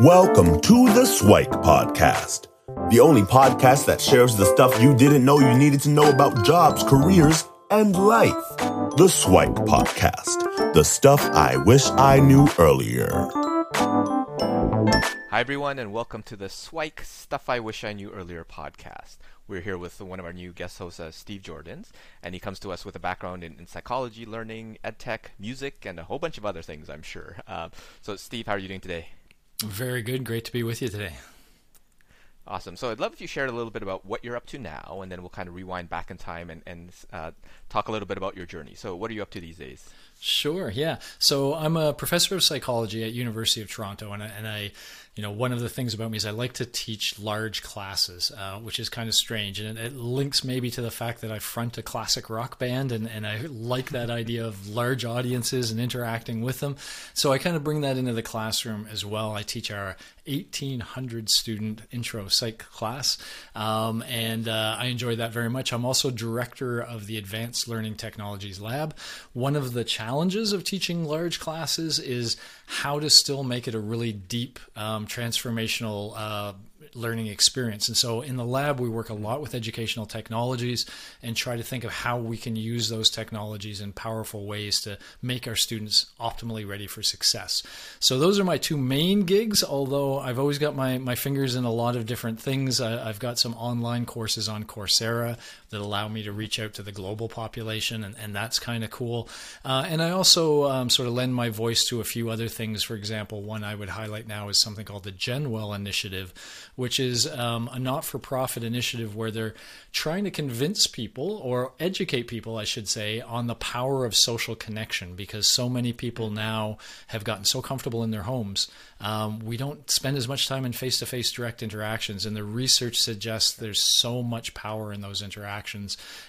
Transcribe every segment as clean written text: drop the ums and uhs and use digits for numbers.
Welcome to the Swyk Podcast, the only podcast that shares the stuff you didn't know you needed to know about jobs, careers, and life. The Swyk Podcast, the stuff I wish I knew earlier. Hi, everyone, and welcome to the Swyk Stuff I Wish I Knew Earlier podcast. We're here with one of our new guest hosts, Steve Jordans, and he comes to us with a background in psychology, learning, edtech, music, and a whole bunch of other things, I'm sure. So, Steve, how are you doing today? Very good. Great to be with you today. Awesome. So I'd love if you shared a little bit about what you're up to now, and then we'll kind of rewind back in time and talk a little bit about your journey. So what are you up to these days? Sure. Yeah. So I'm a professor of psychology at University of Toronto, and I, you know, one of the things about me is I like to teach large classes, which is kind of strange, and it links maybe to the fact that I front a classic rock band, and I like that idea of large audiences and interacting with them. So I kind of bring that into the classroom as well. I teach our 1,800 student intro psych class, and I enjoy that very much. I'm also director of the Advanced Learning Technologies Lab. One of the challenges of teaching large classes is how to still make it a really deep, transformational learning experience. And so in the lab, we work a lot with educational technologies and try to think of how we can use those technologies in powerful ways to make our students optimally ready for success. So those are my two main gigs, although I've always got my fingers in a lot of different things. I've got some online courses on Coursera that allow me to reach out to the global population, and that's kind of cool. And I also sort of lend my voice to a few other things. For example, one I would highlight now is something called the GenWell Initiative, which is a not-for-profit initiative where they're trying to convince people, or educate people, I should say, on the power of social connection, because so many people now have gotten so comfortable in their homes. We don't spend as much time in face-to-face direct interactions, and the research suggests there's so much power in those interactions.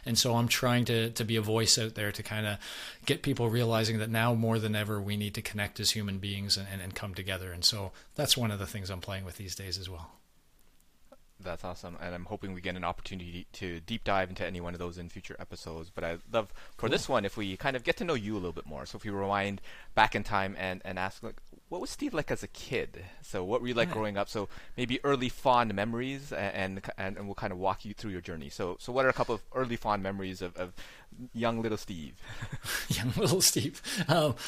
And so I'm trying to be a voice out there to kind of get people realizing that now more than ever, we need to connect as human beings and come together. And so that's one of the things I'm playing with these days as well. That's awesome. And I'm hoping we get an opportunity to deep dive into any one of those in future episodes. But I'd love for this one if we kind of get to know you a little bit more. So if we rewind back in time and ask, like, what was Steve like as a kid? So what were you like growing up? So maybe early fond memories, and we'll kind of walk you through your journey. So what are a couple of early fond memories of young little Steve? Young little Steve. I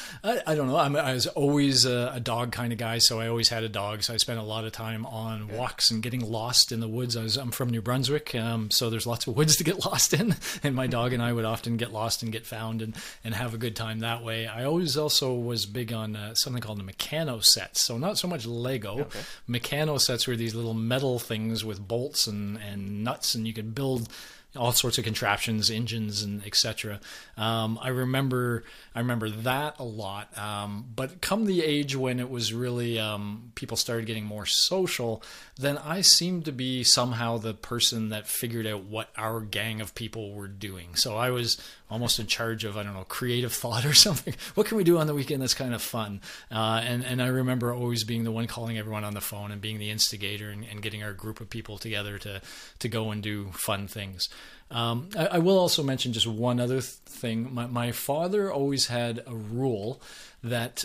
don't know. I was always a dog kind of guy, so I always had a dog. So I spent a lot of time on walks and getting lost in the woods. I'm from New Brunswick, so there's lots of woods to get lost in. And my dog and I would often get lost and get found and have a good time that way. I always also was big on something called the mechano sets. So not so much Lego. Okay. Mechano sets were these little metal things with bolts and nuts, and you could build all sorts of contraptions, engines, and etc. I remember that a lot. But come the age when it was really people started getting more social, then I seemed to be somehow the person that figured out what our gang of people were doing. So I was almost in charge of, I don't know, creative thought or something. What can we do on the weekend that's kind of fun? And I remember always being the one calling everyone on the phone and being the instigator and getting our group of people together to go and do fun things. I will also mention just one other thing. My father always had a rule that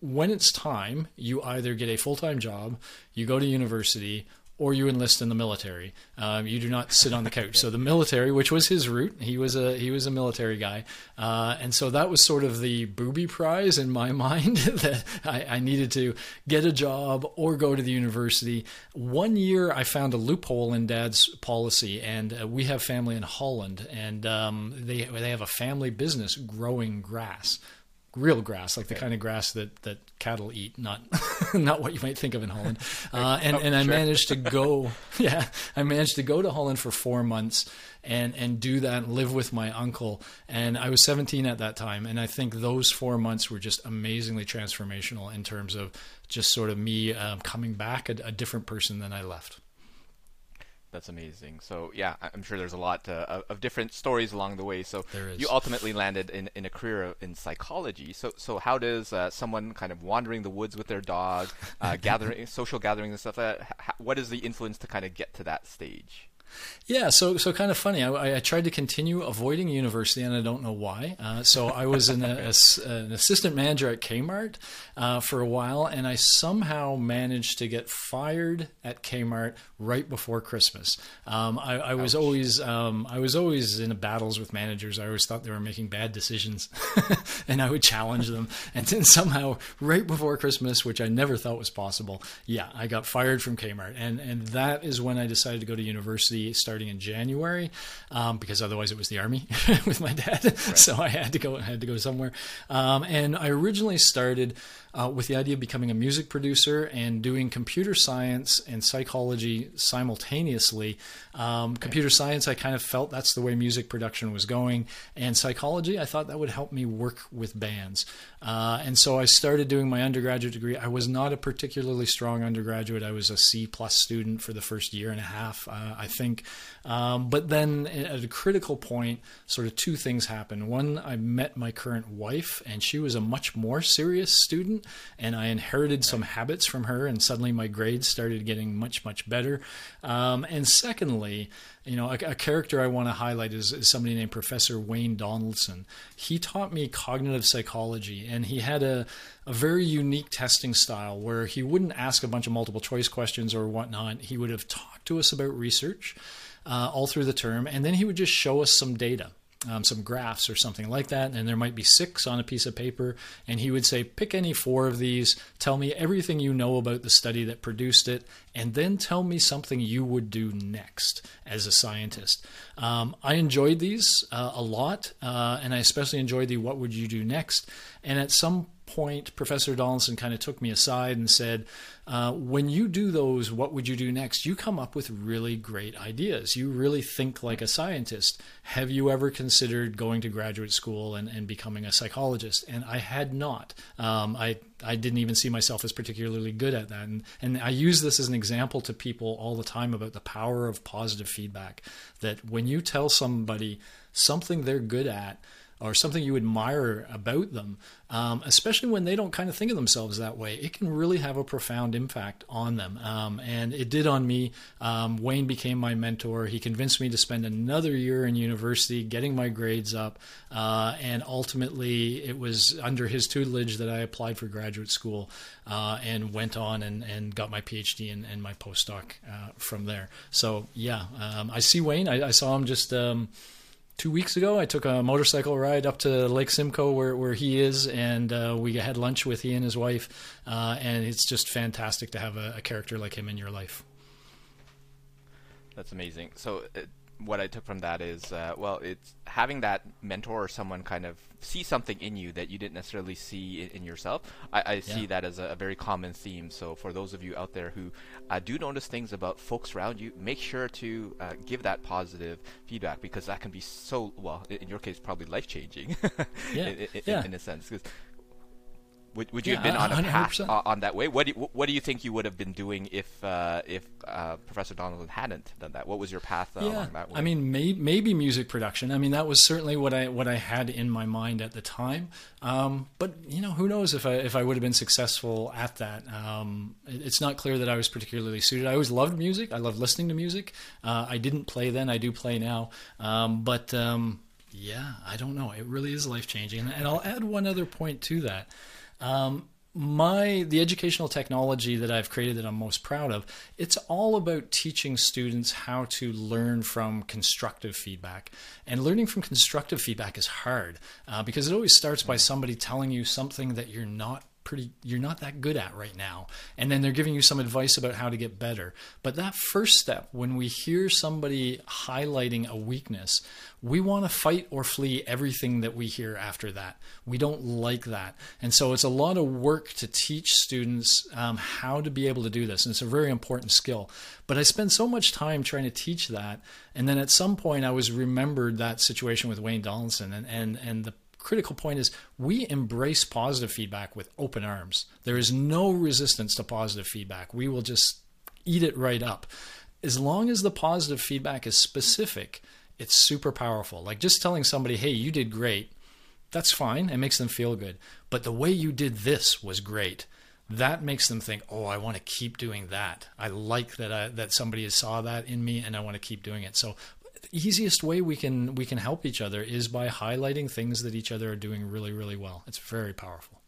when it's time, you either get a full-time job, you go to university, or you enlist in the military. You do not sit on the couch. So the military, which was his route, he was a military guy. And so that was sort of the booby prize in my mind that I needed to get a job or go to the university. One year I found a loophole in Dad's policy, and we have family in Holland, and they have a family business growing grass. Real grass, like the kind of grass that cattle eat, not what you might think of in Holland. And I managed to go, to Holland for 4 months and do that and live with my uncle. And I was 17 at that time. And I think those 4 months were just amazingly transformational in terms of just sort of me coming back a different person than I left. That's amazing. So yeah, I'm sure there's a lot of different stories along the way. So you ultimately landed in a career in psychology. So how does someone kind of wandering the woods with their dog, social gatherings and stuff, what is the influence to kind of get to that stage? Yeah, so kind of funny. I tried to continue avoiding university, and I don't know why. So I was an assistant manager at Kmart for a while, and I somehow managed to get fired at Kmart right before Christmas. I was always in battles with managers. I always thought they were making bad decisions, and I would challenge them. And then somehow, right before Christmas, which I never thought was possible, yeah, I got fired from Kmart, and that is when I decided to go to university. Starting in January, because otherwise it was the army with my dad. Right. So I had to go somewhere. And I originally started with the idea of becoming a music producer and doing computer science and psychology simultaneously. Okay. Computer science, I kind of felt that's the way music production was going. And psychology, I thought that would help me work with bands. And so I started doing my undergraduate degree. I was not a particularly strong undergraduate. I was a C+ student for the first year and a half, I think. But then at a critical point, sort of two things happened. One, I met my current wife, and she was a much more serious student, and I inherited some habits from her, and suddenly my grades started getting much, much better. And secondly, you know, a character I want to highlight is somebody named Professor Wayne Donaldson. He taught me cognitive psychology, and he had a very unique testing style where he wouldn't ask a bunch of multiple choice questions or whatnot. He would have talked to us about research all through the term, and then he would just show us some data. Some graphs or something like that, and there might be 6 on a piece of paper, and he would say, pick any 4 of these, tell me everything you know about the study that produced it, and then tell me something you would do next as a scientist. I enjoyed these a lot, and I especially enjoyed the what would you do next. And at some point, Professor Donaldson kind of took me aside and said, when you do those, what would you do next? You come up with really great ideas. You really think like a scientist. Have you ever considered going to graduate school and becoming a psychologist? And I had not. I didn't even see myself as particularly good at that. And I use this as an example to people all the time about the power of positive feedback, that when you tell somebody something they're good at, or something you admire about them, especially when they don't kind of think of themselves that way, it can really have a profound impact on them. And it did on me. Wayne became my mentor. He convinced me to spend another year in university, getting my grades up. And ultimately, it was under his tutelage that I applied for graduate school and went on and got my PhD and my postdoc from there. So, yeah, I see Wayne. I saw him just... 2 weeks ago, I took a motorcycle ride up to Lake Simcoe where he is, and we had lunch with he and his wife, and it's just fantastic to have a character like him in your life. That's amazing. So what I took from that is, it's having that mentor or someone kind of see something in you that you didn't necessarily see in yourself. I see that as a very common theme. So for those of you out there who do notice things about folks around you, make sure to give that positive feedback, because that can be so, well, in your case, probably life-changing in a sense. Would you have been on a path on that way? What do you think you would have been doing if Professor Donaldson hadn't done that? What was your path along that way? I mean, maybe music production. I mean, that was certainly what I had in my mind at the time. But you know, who knows if I would have been successful at that? It's not clear that I was particularly suited. I always loved music. I loved listening to music. I didn't play then. I do play now. Yeah, I don't know. It really is life-changing. And I'll add one other point to that. The educational technology that I've created that I'm most proud of, it's all about teaching students how to learn from constructive feedback. And learning from constructive feedback is hard because it always starts by somebody telling you something that you're not that good at right now, and then they're giving you some advice about how to get better. But that first step, when we hear somebody highlighting a weakness, we want to fight or flee everything that we hear after that. We don't like that. And so it's a lot of work to teach students how to be able to do this. And it's a very important skill. But I spend so much time trying to teach that. And then at some point I was remembered that situation with Wayne Donaldson, and the critical point is we embrace positive feedback with open arms. There is no resistance to positive feedback. We will just eat it right up. As long as the positive feedback is specific, it's super powerful. Like just telling somebody, hey, you did great. That's fine. It makes them feel good. But the way you did this was great. that makes them think, oh, I want to keep doing that. I like that that somebody saw that in me and I want to keep doing it. So the easiest way we can help each other is by highlighting things that each other are doing really, really well. It's very powerful.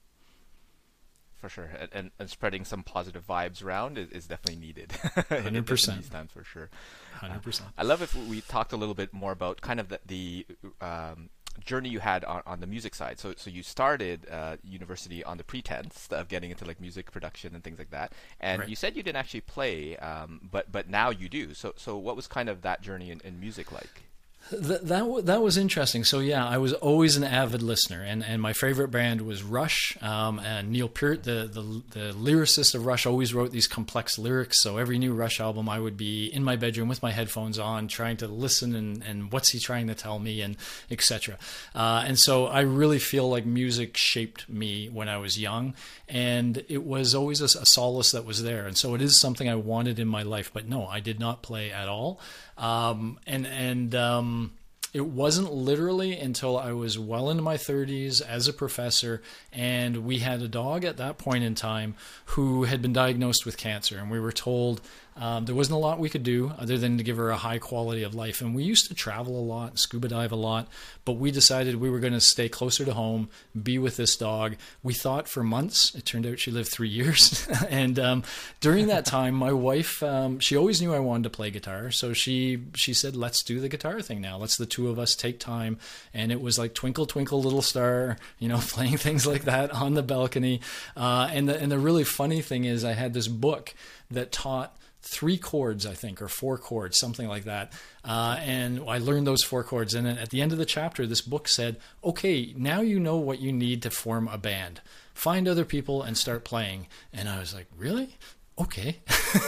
For sure. And spreading some positive vibes around is definitely needed. 100%. In these times, for sure. 100%. I love if we talked a little bit more about kind of the journey you had on the music side. So you started university on the pretense of getting into like music production and things like that. And right. You said you didn't actually play, but now you do. So what was kind of that journey in music like? That was interesting. So yeah, I was always an avid listener, and my favorite band was Rush. And Neil Peart, the lyricist of Rush, always wrote these complex lyrics. So every new Rush album, I would be in my bedroom with my headphones on, trying to listen and what's he trying to tell me, and etc. And so I really feel like music shaped me when I was young, and it was always a solace that was there. And so it is something I wanted in my life, but no, I did not play at all. It wasn't literally until I was well into my 30s as a professor, and we had a dog at that point in time who had been diagnosed with cancer, and we were told there wasn't a lot we could do other than to give her a high quality of life. And we used to travel a lot, scuba dive a lot, but we decided we were going to stay closer to home, be with this dog. We thought for months. It turned out she lived 3 years. And during that time, my wife, she always knew I wanted to play guitar. So she said, let's do the guitar thing now. Let's the two of us take time. And it was like Twinkle, Twinkle, Little Star, playing things like that on the balcony. And the really funny thing is I had this book that taught 3 chords, I think, or 4 chords, something like that. And I learned those 4 chords. And then at the end of the chapter, this book said, okay, now you know what you need to form a band. Find other people and start playing. And I was like, really? Okay.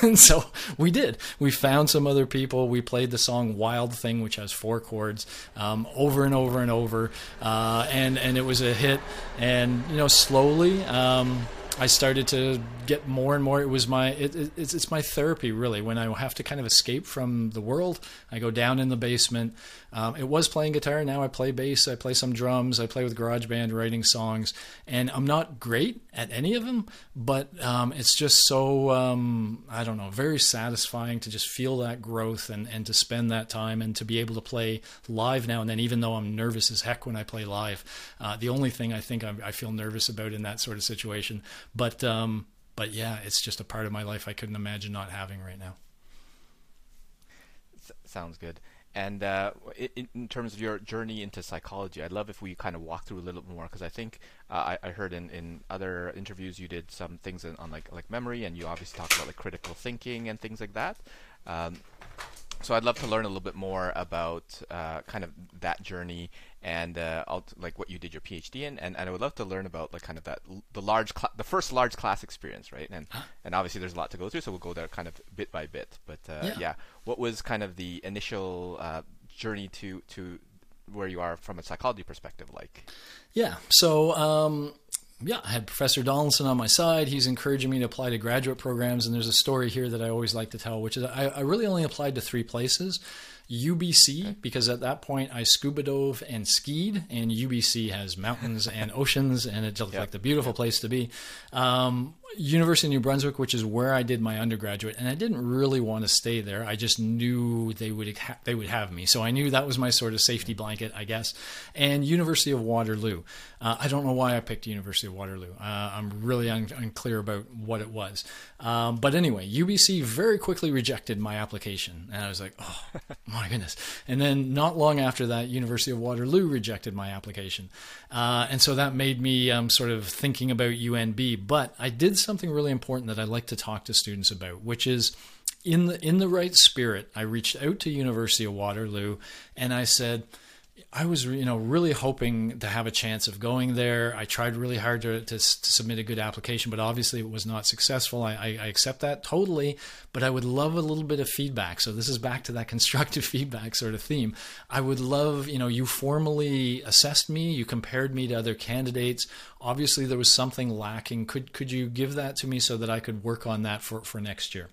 And so we did. We found some other people. We played the song Wild Thing, which has 4 chords, over and over and over. And it was a hit. And, slowly... I started to get more and more. It was it's my therapy, really. When I have to kind of escape from the world, I go down in the basement. It was playing guitar. Now I play bass. I play some drums. I play with GarageBand, writing songs, and I'm not great at any of them, but it's just so, very satisfying to just feel that growth and to spend that time and to be able to play live now and then, even though I'm nervous as heck when I play live. The only thing I think I feel nervous about in that sort of situation. But yeah, it's just a part of my life I couldn't imagine not having right now. Sounds good. And in terms of your journey into psychology, I'd love if we kind of walk through a little bit more, because I think I heard in other interviews you did some things on like memory, and you obviously talked about like critical thinking and things like that. So I'd love to learn a little bit more about kind of that journey and like what you did your PhD in, and I would love to learn about like kind of that the first large class experience, right? And obviously there's a lot to go through, so we'll go there kind of bit by bit. But yeah, what was kind of the initial journey to where you are from a psychology perspective like? Yeah. So. Yeah, I had Professor Donaldson on my side. He's encouraging me to apply to graduate programs. And there's a story here that I always like to tell, which is I really only applied to 3 places. UBC, because at that point I scuba dove and skied, and UBC has mountains and oceans, and it's just like the beautiful place to be. University of New Brunswick, which is where I did my undergraduate, and I didn't really want to stay there. I just knew they would have me, so I knew that was my sort of safety blanket, I guess. And University of Waterloo. I don't know why I picked University of Waterloo. I'm really unclear about what it was. But anyway, UBC very quickly rejected my application, and I was like, oh, my goodness. And then not long after that, University of Waterloo rejected my application. And so that made me sort of thinking about UNB, but I did something really important that I like to talk to students about, which is in the right spirit, I reached out to University of Waterloo and I said, I was, really hoping to have a chance of going there. I tried really hard to submit a good application, but obviously it was not successful. I accept that totally, but I would love a little bit of feedback. So this is back to that constructive feedback sort of theme. I would love, you formally assessed me, you compared me to other candidates. Obviously there was something lacking. Could you give that to me so that I could work on that for next year?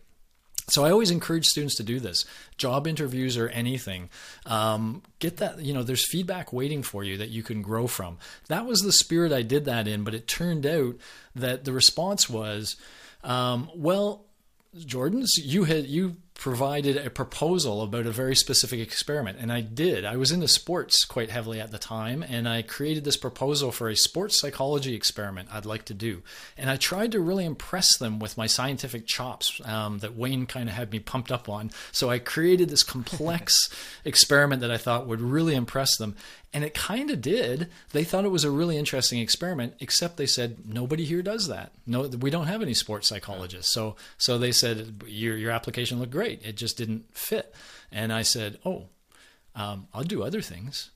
So I always encourage students to do this, job interviews or anything. Get that, there's feedback waiting for you that you can grow from. That was the spirit I did that in, but it turned out that the response was, well, Jordans, you provided a proposal about a very specific experiment. And I did. I was into sports quite heavily at the time, and I created this proposal for a sports psychology experiment I'd like to do. And I tried to really impress them with my scientific chops that Wayne kind of had me pumped up on. So I created this complex experiment that I thought would really impress them. And it kind of did. They thought it was a really interesting experiment, except they said, nobody here does that. No, we don't have any sports psychologists. So they said, your application looked great. It just didn't fit. And I said, I'll do other things.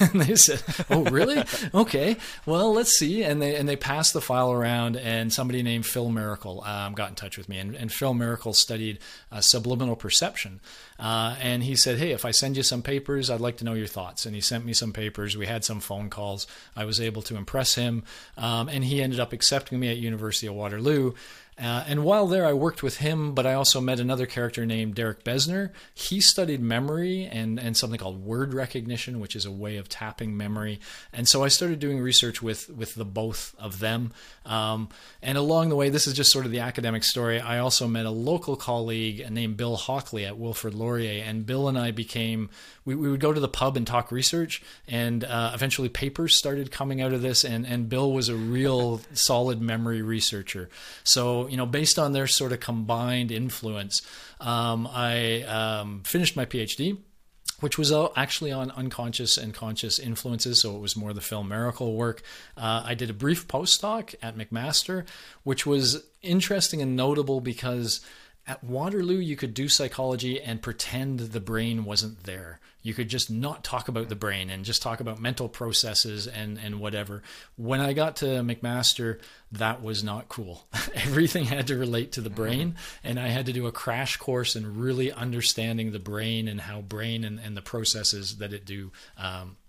And they said, oh, really? Okay, well, let's see. And they passed the file around, and somebody named Phil Miracle got in touch with me. And Phil Miracle studied subliminal perception. And he said, hey, if I send you some papers, I'd like to know your thoughts. And he sent me some papers. We had some phone calls. I was able to impress him. And he ended up accepting me at University of Waterloo. And while there, I worked with him, but I also met another character named Derek Besner. He studied memory and something called word recognition, which is a way of tapping memory. And so I started doing research with the both of them. And along the way, this is just sort of the academic story. I also met a local colleague named Bill Hockley at Wilfrid Laurier. And Bill and I we would go to the pub and talk research. And eventually papers started coming out of this. And Bill was a real solid memory researcher. So, based on their sort of combined influence, I finished my PhD, which was actually on unconscious and conscious influences. So it was more the Phil Miracle work. I did a brief postdoc at McMaster, which was interesting and notable because at Waterloo, you could do psychology and pretend the brain wasn't there. You could just not talk about the brain and just talk about mental processes and whatever. When I got to McMaster, that was not cool. Everything had to relate to the brain, and I had to do a crash course in really understanding the brain and how brain and the processes that it do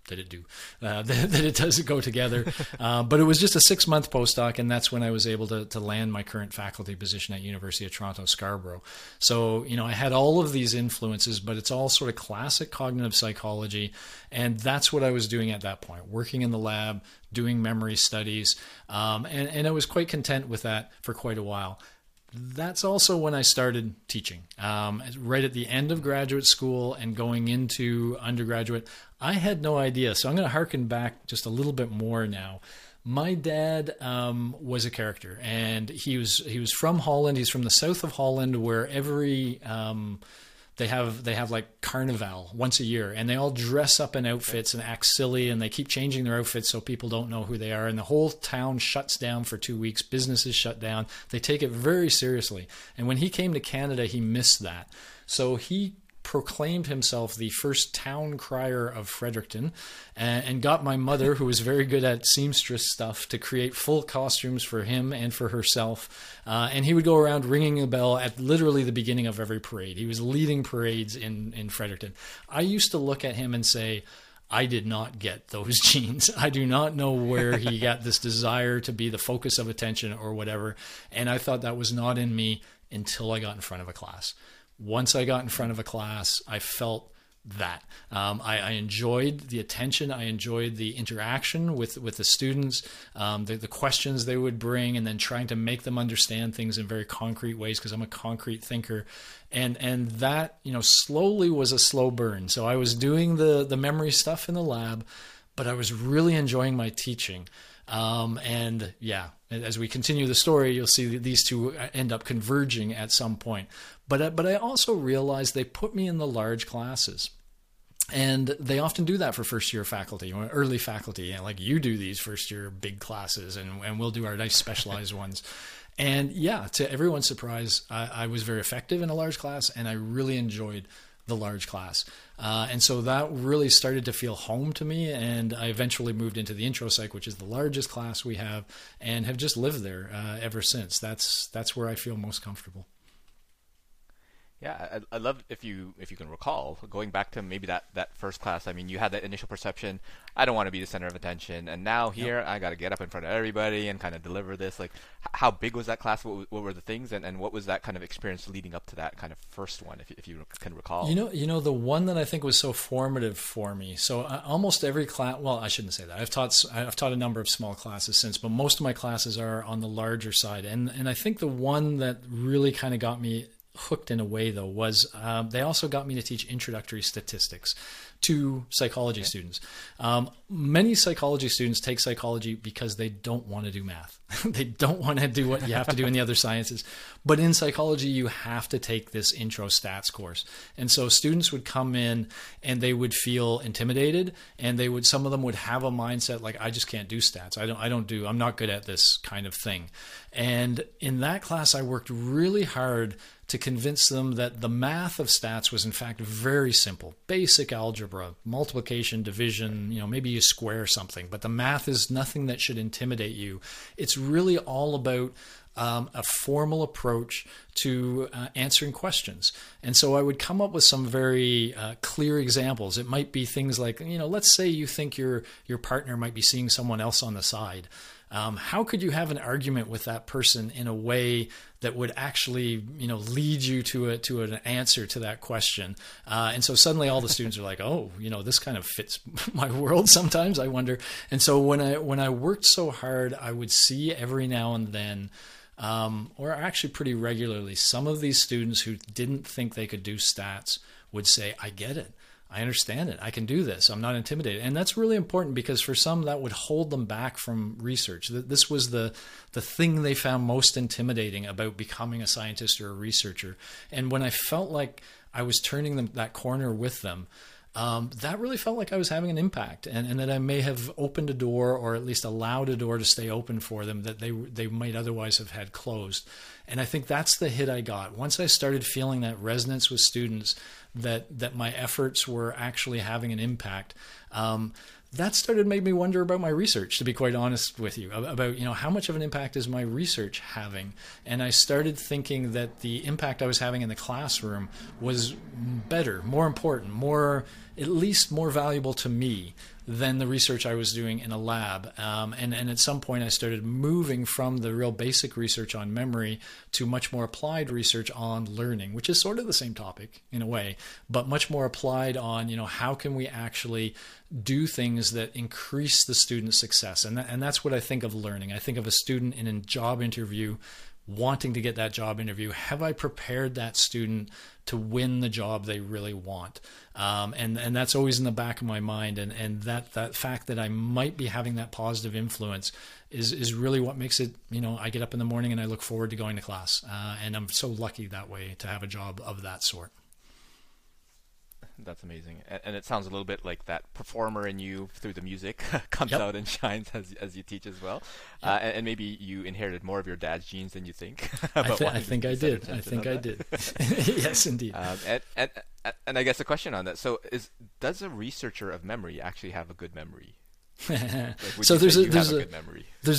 that it doesn't go together. But it was just a 6-month postdoc, and that's when I was able to land my current faculty position at University of Toronto Scarborough. So, I had all of these influences, but it's all sort of classic cognitive psychology. And that's what I was doing at that point, working in the lab, doing memory studies. And I was quite content with that for quite a while. That's also when I started teaching. Right at the end of graduate school and going into undergraduate, I had no idea. So I'm going to harken back just a little bit more now. My dad was a character, and he was from Holland. He's from the south of Holland, where every they have like carnival once a year, and they all dress up in outfits and act silly, and they keep changing their outfits so people don't know who they are. And the whole town shuts down for 2 weeks. Businesses shut down. They take it very seriously. And when he came to Canada, he missed that. So he proclaimed himself the first town crier of Fredericton, and got my mother, who was very good at seamstress stuff, to create full costumes for him and for herself. And he would go around ringing a bell at literally the beginning of every parade. He was leading parades in Fredericton. I used to look at him and say, I did not get those genes. I do not know where he got this desire to be the focus of attention or whatever. And I thought that was not in me until I got in front of a class. Once I got in front of a class, I felt that. I enjoyed the attention. I enjoyed the interaction with the students, the questions they would bring, and then trying to make them understand things in very concrete ways, because I'm a concrete thinker. And that, slowly was a slow burn. So I was doing the memory stuff in the lab, but I was really enjoying my teaching. And yeah, as we continue the story, you'll see that these two end up converging at some point. But I also realized they put me in the large classes. And they often do that for first-year faculty or early faculty. And like, you do these first-year big classes, and we'll do our nice specialized ones. And yeah, to everyone's surprise, I was very effective in a large class, and I really enjoyed the large class. And so that really started to feel home to me. And I eventually moved into the intro psych, which is the largest class we have, and have just lived there ever since. That's where I feel most comfortable. Yeah, I love if you can recall going back to maybe that first class. I mean, you had that initial perception, I don't want to be the center of attention, and now here I got to get up in front of everybody and kind of deliver this. Like, how big was that class? What were the things, and what was that kind of experience leading up to that kind of first one, if you can recall? You know the one that I think was so formative for me. So almost every class. Well, I shouldn't say that. I've taught a number of small classes since, but most of my classes are on the larger side, and I think the one that really kind of got me hooked in a way though was they also got me to teach introductory statistics to psychology students. Many psychology students take psychology because they don't want to do math. They don't want to do what you have to do in the other sciences. But in psychology, you have to take this intro stats course. And so students would come in and they would feel intimidated, and they would, some of them would have a mindset like, I just can't do stats. I'm not good at this kind of thing. And in that class, I worked really hard to convince them that the math of stats was in fact very simple, basic algebra, multiplication, division, maybe you square something, but the math is nothing that should intimidate you. It's really all about a formal approach to answering questions. And so I would come up with some very clear examples. It might be things like, let's say you think your partner might be seeing someone else on the side. How could you have an argument with that person in a way that would actually, lead you to an answer to that question? And so suddenly all the students are like, oh, this kind of fits my world sometimes, I wonder. And so when I worked so hard, I would see every now and then, or actually pretty regularly, some of these students who didn't think they could do stats would say, I get it. I understand it. I can do this. I'm not intimidated. And that's really important, because for some that would hold them back from research. This was the thing they found most intimidating about becoming a scientist or a researcher. And when I felt like I was turning them that corner with them, that really felt like I was having an impact, and that I may have opened a door, or at least allowed a door to stay open for them that they might otherwise have had closed. And I think that's the hit I got. Once I started feeling that resonance with students, that my efforts were actually having an impact, that started made me wonder about my research, to be quite honest with you, about how much of an impact is my research having. And I started thinking that the impact I was having in the classroom was better, more important, at least more valuable to me than the research I was doing in a lab. And at some point I started moving from the real basic research on memory to much more applied research on learning, which is sort of the same topic in a way, but much more applied on, how can we actually do things that increase the student's success? And that's what I think of learning. I think of a student in a job interview wanting to get that job interview. Have I prepared that student to win the job they really want? And that's always in the back of my mind. And that fact that I might be having that positive influence is really what makes it, I get up in the morning and I look forward to going to class. And I'm so lucky that way to have a job of that sort. That's amazing. And it sounds a little bit like that performer in you through the music comes out and shines as you teach as well. Yep. And maybe you inherited more of your dad's genes than you think. I think I did. Yes, indeed. And I guess a question on that. So does a researcher of memory actually have a good memory? Like, so there's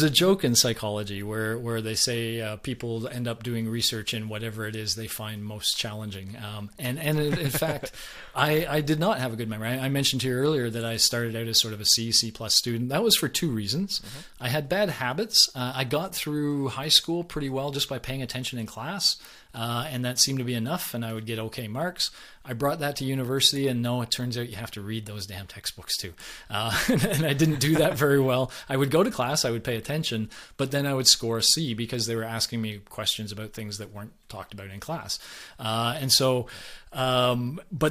a joke in psychology where they say people end up doing research in whatever it is they find most challenging. And in fact, I did not have a good memory. I mentioned to you earlier that I started out as sort of a C+ student. That was for two reasons. Mm-hmm. I had bad habits. I got through high school pretty well just by paying attention in class. And that seemed to be enough, and I would get okay marks. I brought that to university, and no, it turns out you have to read those damn textbooks too. And I didn't do that very well. I would go to class, I would pay attention, but then I would score a C because they were asking me questions about things that weren't talked about in class. But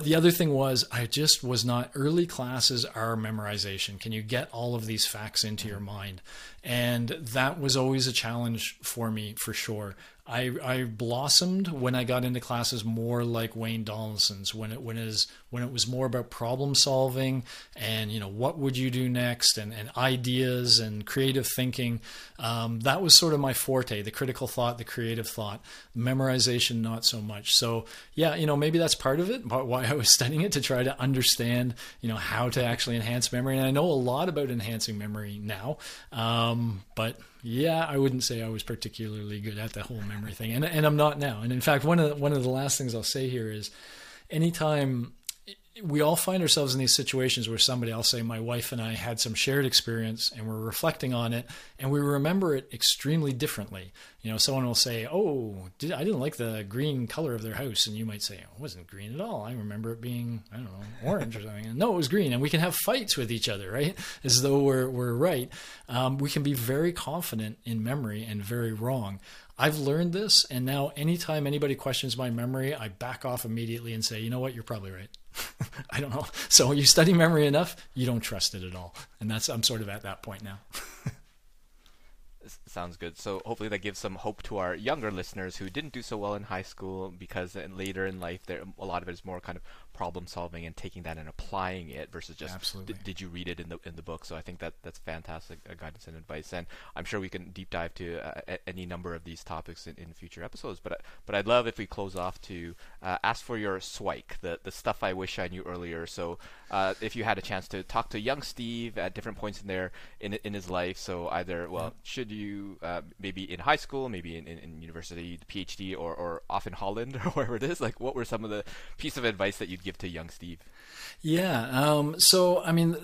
the other thing was I just was not, early classes are memorization. Can you get all of these facts into your mind? And that was always a challenge for me, for sure. I blossomed when I got into classes more like Wayne Donaldson's, when it was more about problem solving and what would you do next, and ideas and creative thinking. That was sort of my forte: the critical thought, the creative thought, memorization. memorization, not so much. So yeah, maybe that's part of it, but why I was studying it, to try to understand, how to actually enhance memory. And I know a lot about enhancing memory now, but yeah, I wouldn't say I was particularly good at the whole memory thing, and I'm not now. And in fact, one of the last things I'll say here is, anytime we all find ourselves in these situations where somebody, I'll say my wife and I had some shared experience and we're reflecting on it and we remember it extremely differently. Someone will say, oh, I didn't like the green color of their house. And you might say, it wasn't green at all. I remember it being, I don't know, orange or something. And no, it was green. And we can have fights with each other, right? As though we're right. We can be very confident in memory and very wrong. I've learned this, and now anytime anybody questions my memory, I back off immediately and say, you know what, you're probably right. I don't know. So you study memory enough, you don't trust it at all. And I'm sort of at that point now. Sounds good. So hopefully that gives some hope to our younger listeners who didn't do so well in high school, because later in life, a lot of it is more kind of problem solving and taking that and applying it versus just did you read it in the book. So I think that's fantastic guidance and advice, and I'm sure we can deep dive to any number of these topics in future episodes, but I'd love if we close off to ask for your Swyk, the stuff I wish I knew earlier. So if you had a chance to talk to young Steve at different points in his life, so either should you maybe in high school, maybe in university, the PhD, or off in Holland or wherever it is, like what were some of the piece of advice that you'd give to young Steve? Yeah. So, I mean,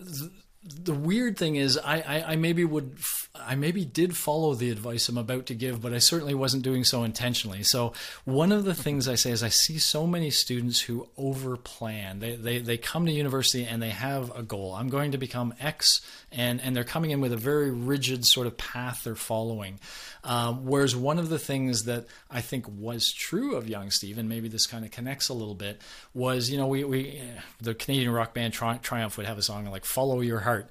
the weird thing is I maybe did follow the advice I'm about to give, but I certainly wasn't doing so intentionally. So one of the things I say is I see so many students who overplan. They come to university and they have a goal. I'm going to become X, and they're coming in with a very rigid sort of path they're following. Whereas one of the things that I think was true of young Steve, and maybe this kind of connects a little bit, was, the Canadian rock band Triumph would have a song like Follow Your Heart,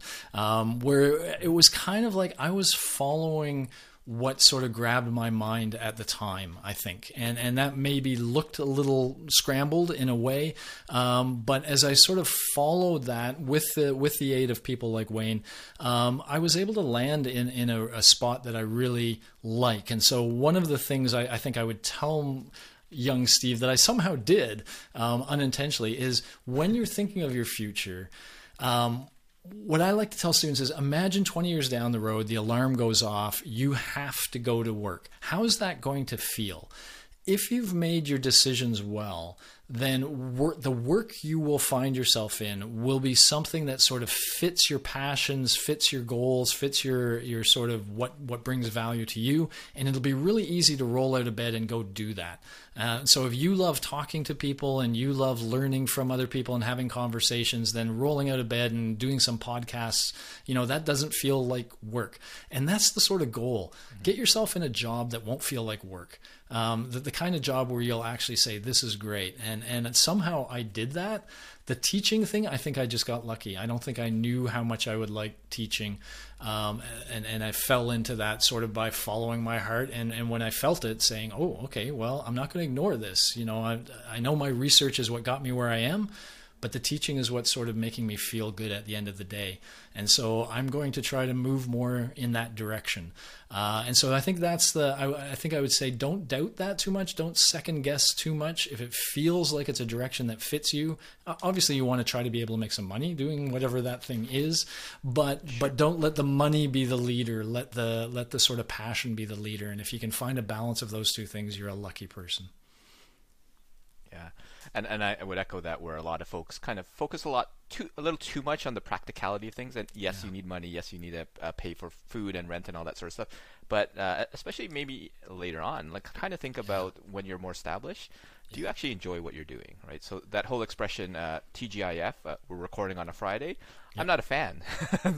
where it was kind of like I was following what sort of grabbed my mind at the time, I think. And that maybe looked a little scrambled in a way. But as I sort of followed that with the aid of people like Wayne, I was able to land in a spot that I really like. And so one of the things I think I would tell young Steve that I somehow did unintentionally is, when you're thinking of your future, what I like to tell students is, imagine 20 years down the road, the alarm goes off, you have to go to work. How is that going to feel? If you've made your decisions well, then the work you will find yourself in will be something that sort of fits your passions, fits your goals, fits your sort of what brings value to you. And it'll be really easy to roll out of bed and go do that. So if you love talking to people and you love learning from other people and having conversations, then rolling out of bed and doing some podcasts, that doesn't feel like work. And that's the sort of goal. Mm-hmm. Get yourself in a job that won't feel like work. The kind of job where you'll actually say, this is great. And somehow I did that. The teaching thing, I think I just got lucky. I don't think I knew how much I would like teaching. And I fell into that sort of by following my heart. And when I felt it, saying, oh, okay, well, I'm not going to ignore this. I know my research is what got me where I am, but the teaching is what's sort of making me feel good at the end of the day. And so I'm going to try to move more in that direction. And so I think I think I would say, don't doubt that too much. Don't second guess too much. If it feels like it's a direction that fits you, obviously you want to try to be able to make some money doing whatever that thing is, but don't let the money be the leader. Let the sort of passion be the leader. And if you can find a balance of those two things, you're a lucky person. Yeah. And I would echo that, where a lot of folks kind of focus a little too much on the practicality of things. And yes, you need money. Yes, you need to pay for food and rent and all that sort of stuff. But especially maybe later on, like kind of think about when you're more established. Do you actually enjoy what you're doing, right? So that whole expression, TGIF, we're recording on a Friday. Yeah. I'm not a fan,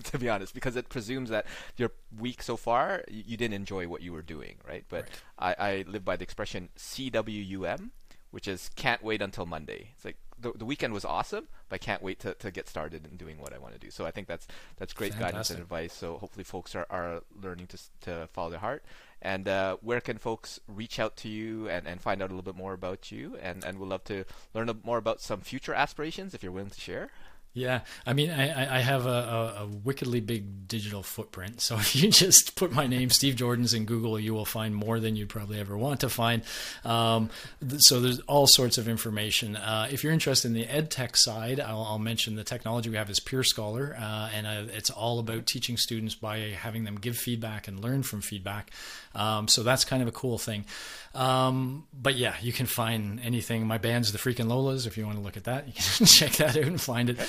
to be honest, because it presumes that your week so far, you didn't enjoy what you were doing, right? But right. I live by the expression CWUM. Which is can't wait until Monday. It's like the weekend was awesome, but I can't wait to get started in doing what I want to do. So I think that's great guidance and advice. So hopefully folks are learning to follow their heart. And where can folks reach out to you and find out a little bit more about you? And we'd love to learn more about some future aspirations, if you're willing to share. Yeah, I mean, I have a wickedly big digital footprint. So if you just put my name, Steve Jordans, in Google, you will find more than you probably ever want to find. So there's all sorts of information. If you're interested in the ed tech side, I'll mention the technology we have is Peer Scholar, and it's all about teaching students by having them give feedback and learn from feedback. So that's kind of a cool thing. But yeah, you can find anything. My band's the Freakin' Lolas. If you want to look at that, you can check that out and find it.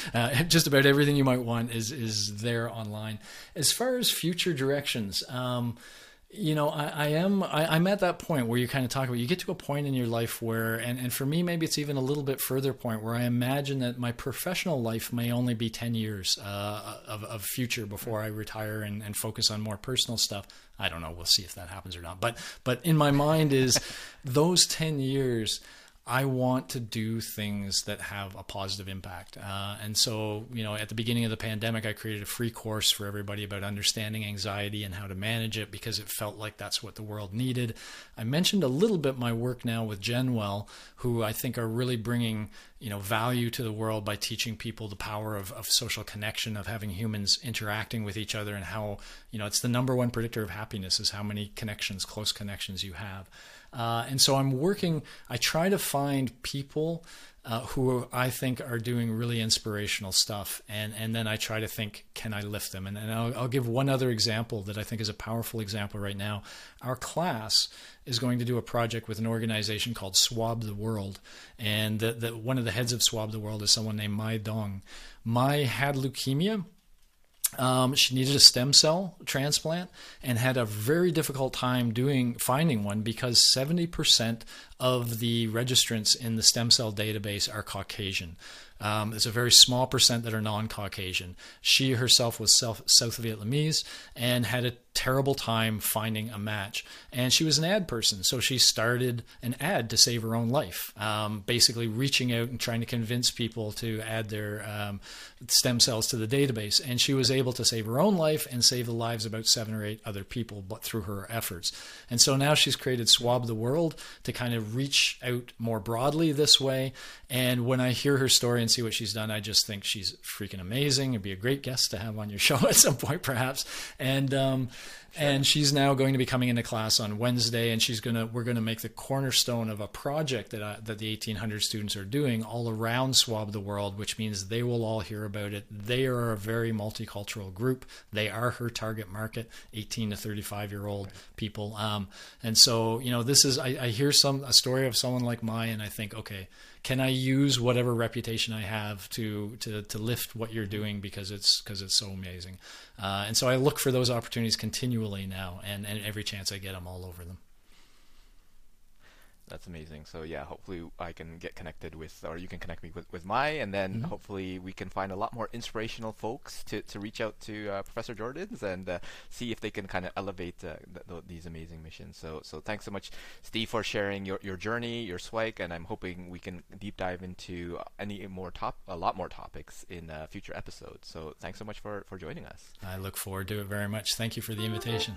Just about everything you might want is there online. As far as future directions, you know, I'm at that point where you kind of talk about, you get to a point in your life where, and for me, maybe it's even a little bit further point where I imagine that my professional life may only be 10 years of future before I retire and focus on more personal stuff. I don't know. We'll see if that happens or not. But in my mind is those 10 years, I want to do things that have a positive impact. And so, you know, at the beginning of the pandemic, I created a free course for everybody about understanding anxiety and how to manage it because it felt like that's what the world needed. I mentioned a little bit my work now with GenWell, who I think are really bringing, you know, value to the world by teaching people the power of social connection, of having humans interacting with each other and how, you know, it's the number one predictor of happiness is how many connections, close connections you have. And so I'm working, I try to find people who I think are doing really inspirational stuff. And then I try to think, can I lift them? And I'll give one other example that I think is a powerful example right now. Our class is going to do a project with an organization called Swab the World. And one of the heads of Swab the World is someone named Mai Dong. Mai had leukemia. She needed a stem cell transplant and had a very difficult time finding one because 70% of the registrants in the stem cell database are Caucasian. There's a very small percent that are non-Caucasian. She herself was South Vietnamese and had a terrible time finding a match. And she was an ad person, so she started an ad to save her own life, basically reaching out and trying to convince people to add their stem cells to the database. And she was able to save her own life and save the lives about 7 or 8 other people, but through her efforts. And so now she's created Swab the World to kind of reach out more broadly this way. And when I hear her story and see what she's done, I just think she's freaking amazing. It'd be a great guest to have on your show at some point, perhaps. And she's now going to be coming into class on Wednesday, and we're going to make the cornerstone of a project that the 1,800 students are doing all around Swab the World, which means they will all hear about it. They are a very multicultural group. They are her target market, 18 to 35-year-old people. And so, you know, this is, I hear a story of someone like Mai, and I think, okay, can I use whatever reputation I have to lift what you're doing because it's so amazing. And so I look for those opportunities continually now, and every chance I get, I'm all over them. That's amazing. So yeah, hopefully I can get connected you can connect me with Mai, and then hopefully we can find a lot more inspirational folks to reach out to Professor Jordans and see if they can kind of elevate these amazing missions. So thanks so much, Steve, for sharing your journey, your swag, and I'm hoping we can deep dive into a lot more topics in future episodes. So thanks so much for joining us. I look forward to it very much. Thank you for the invitation.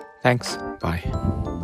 Thanks. Bye.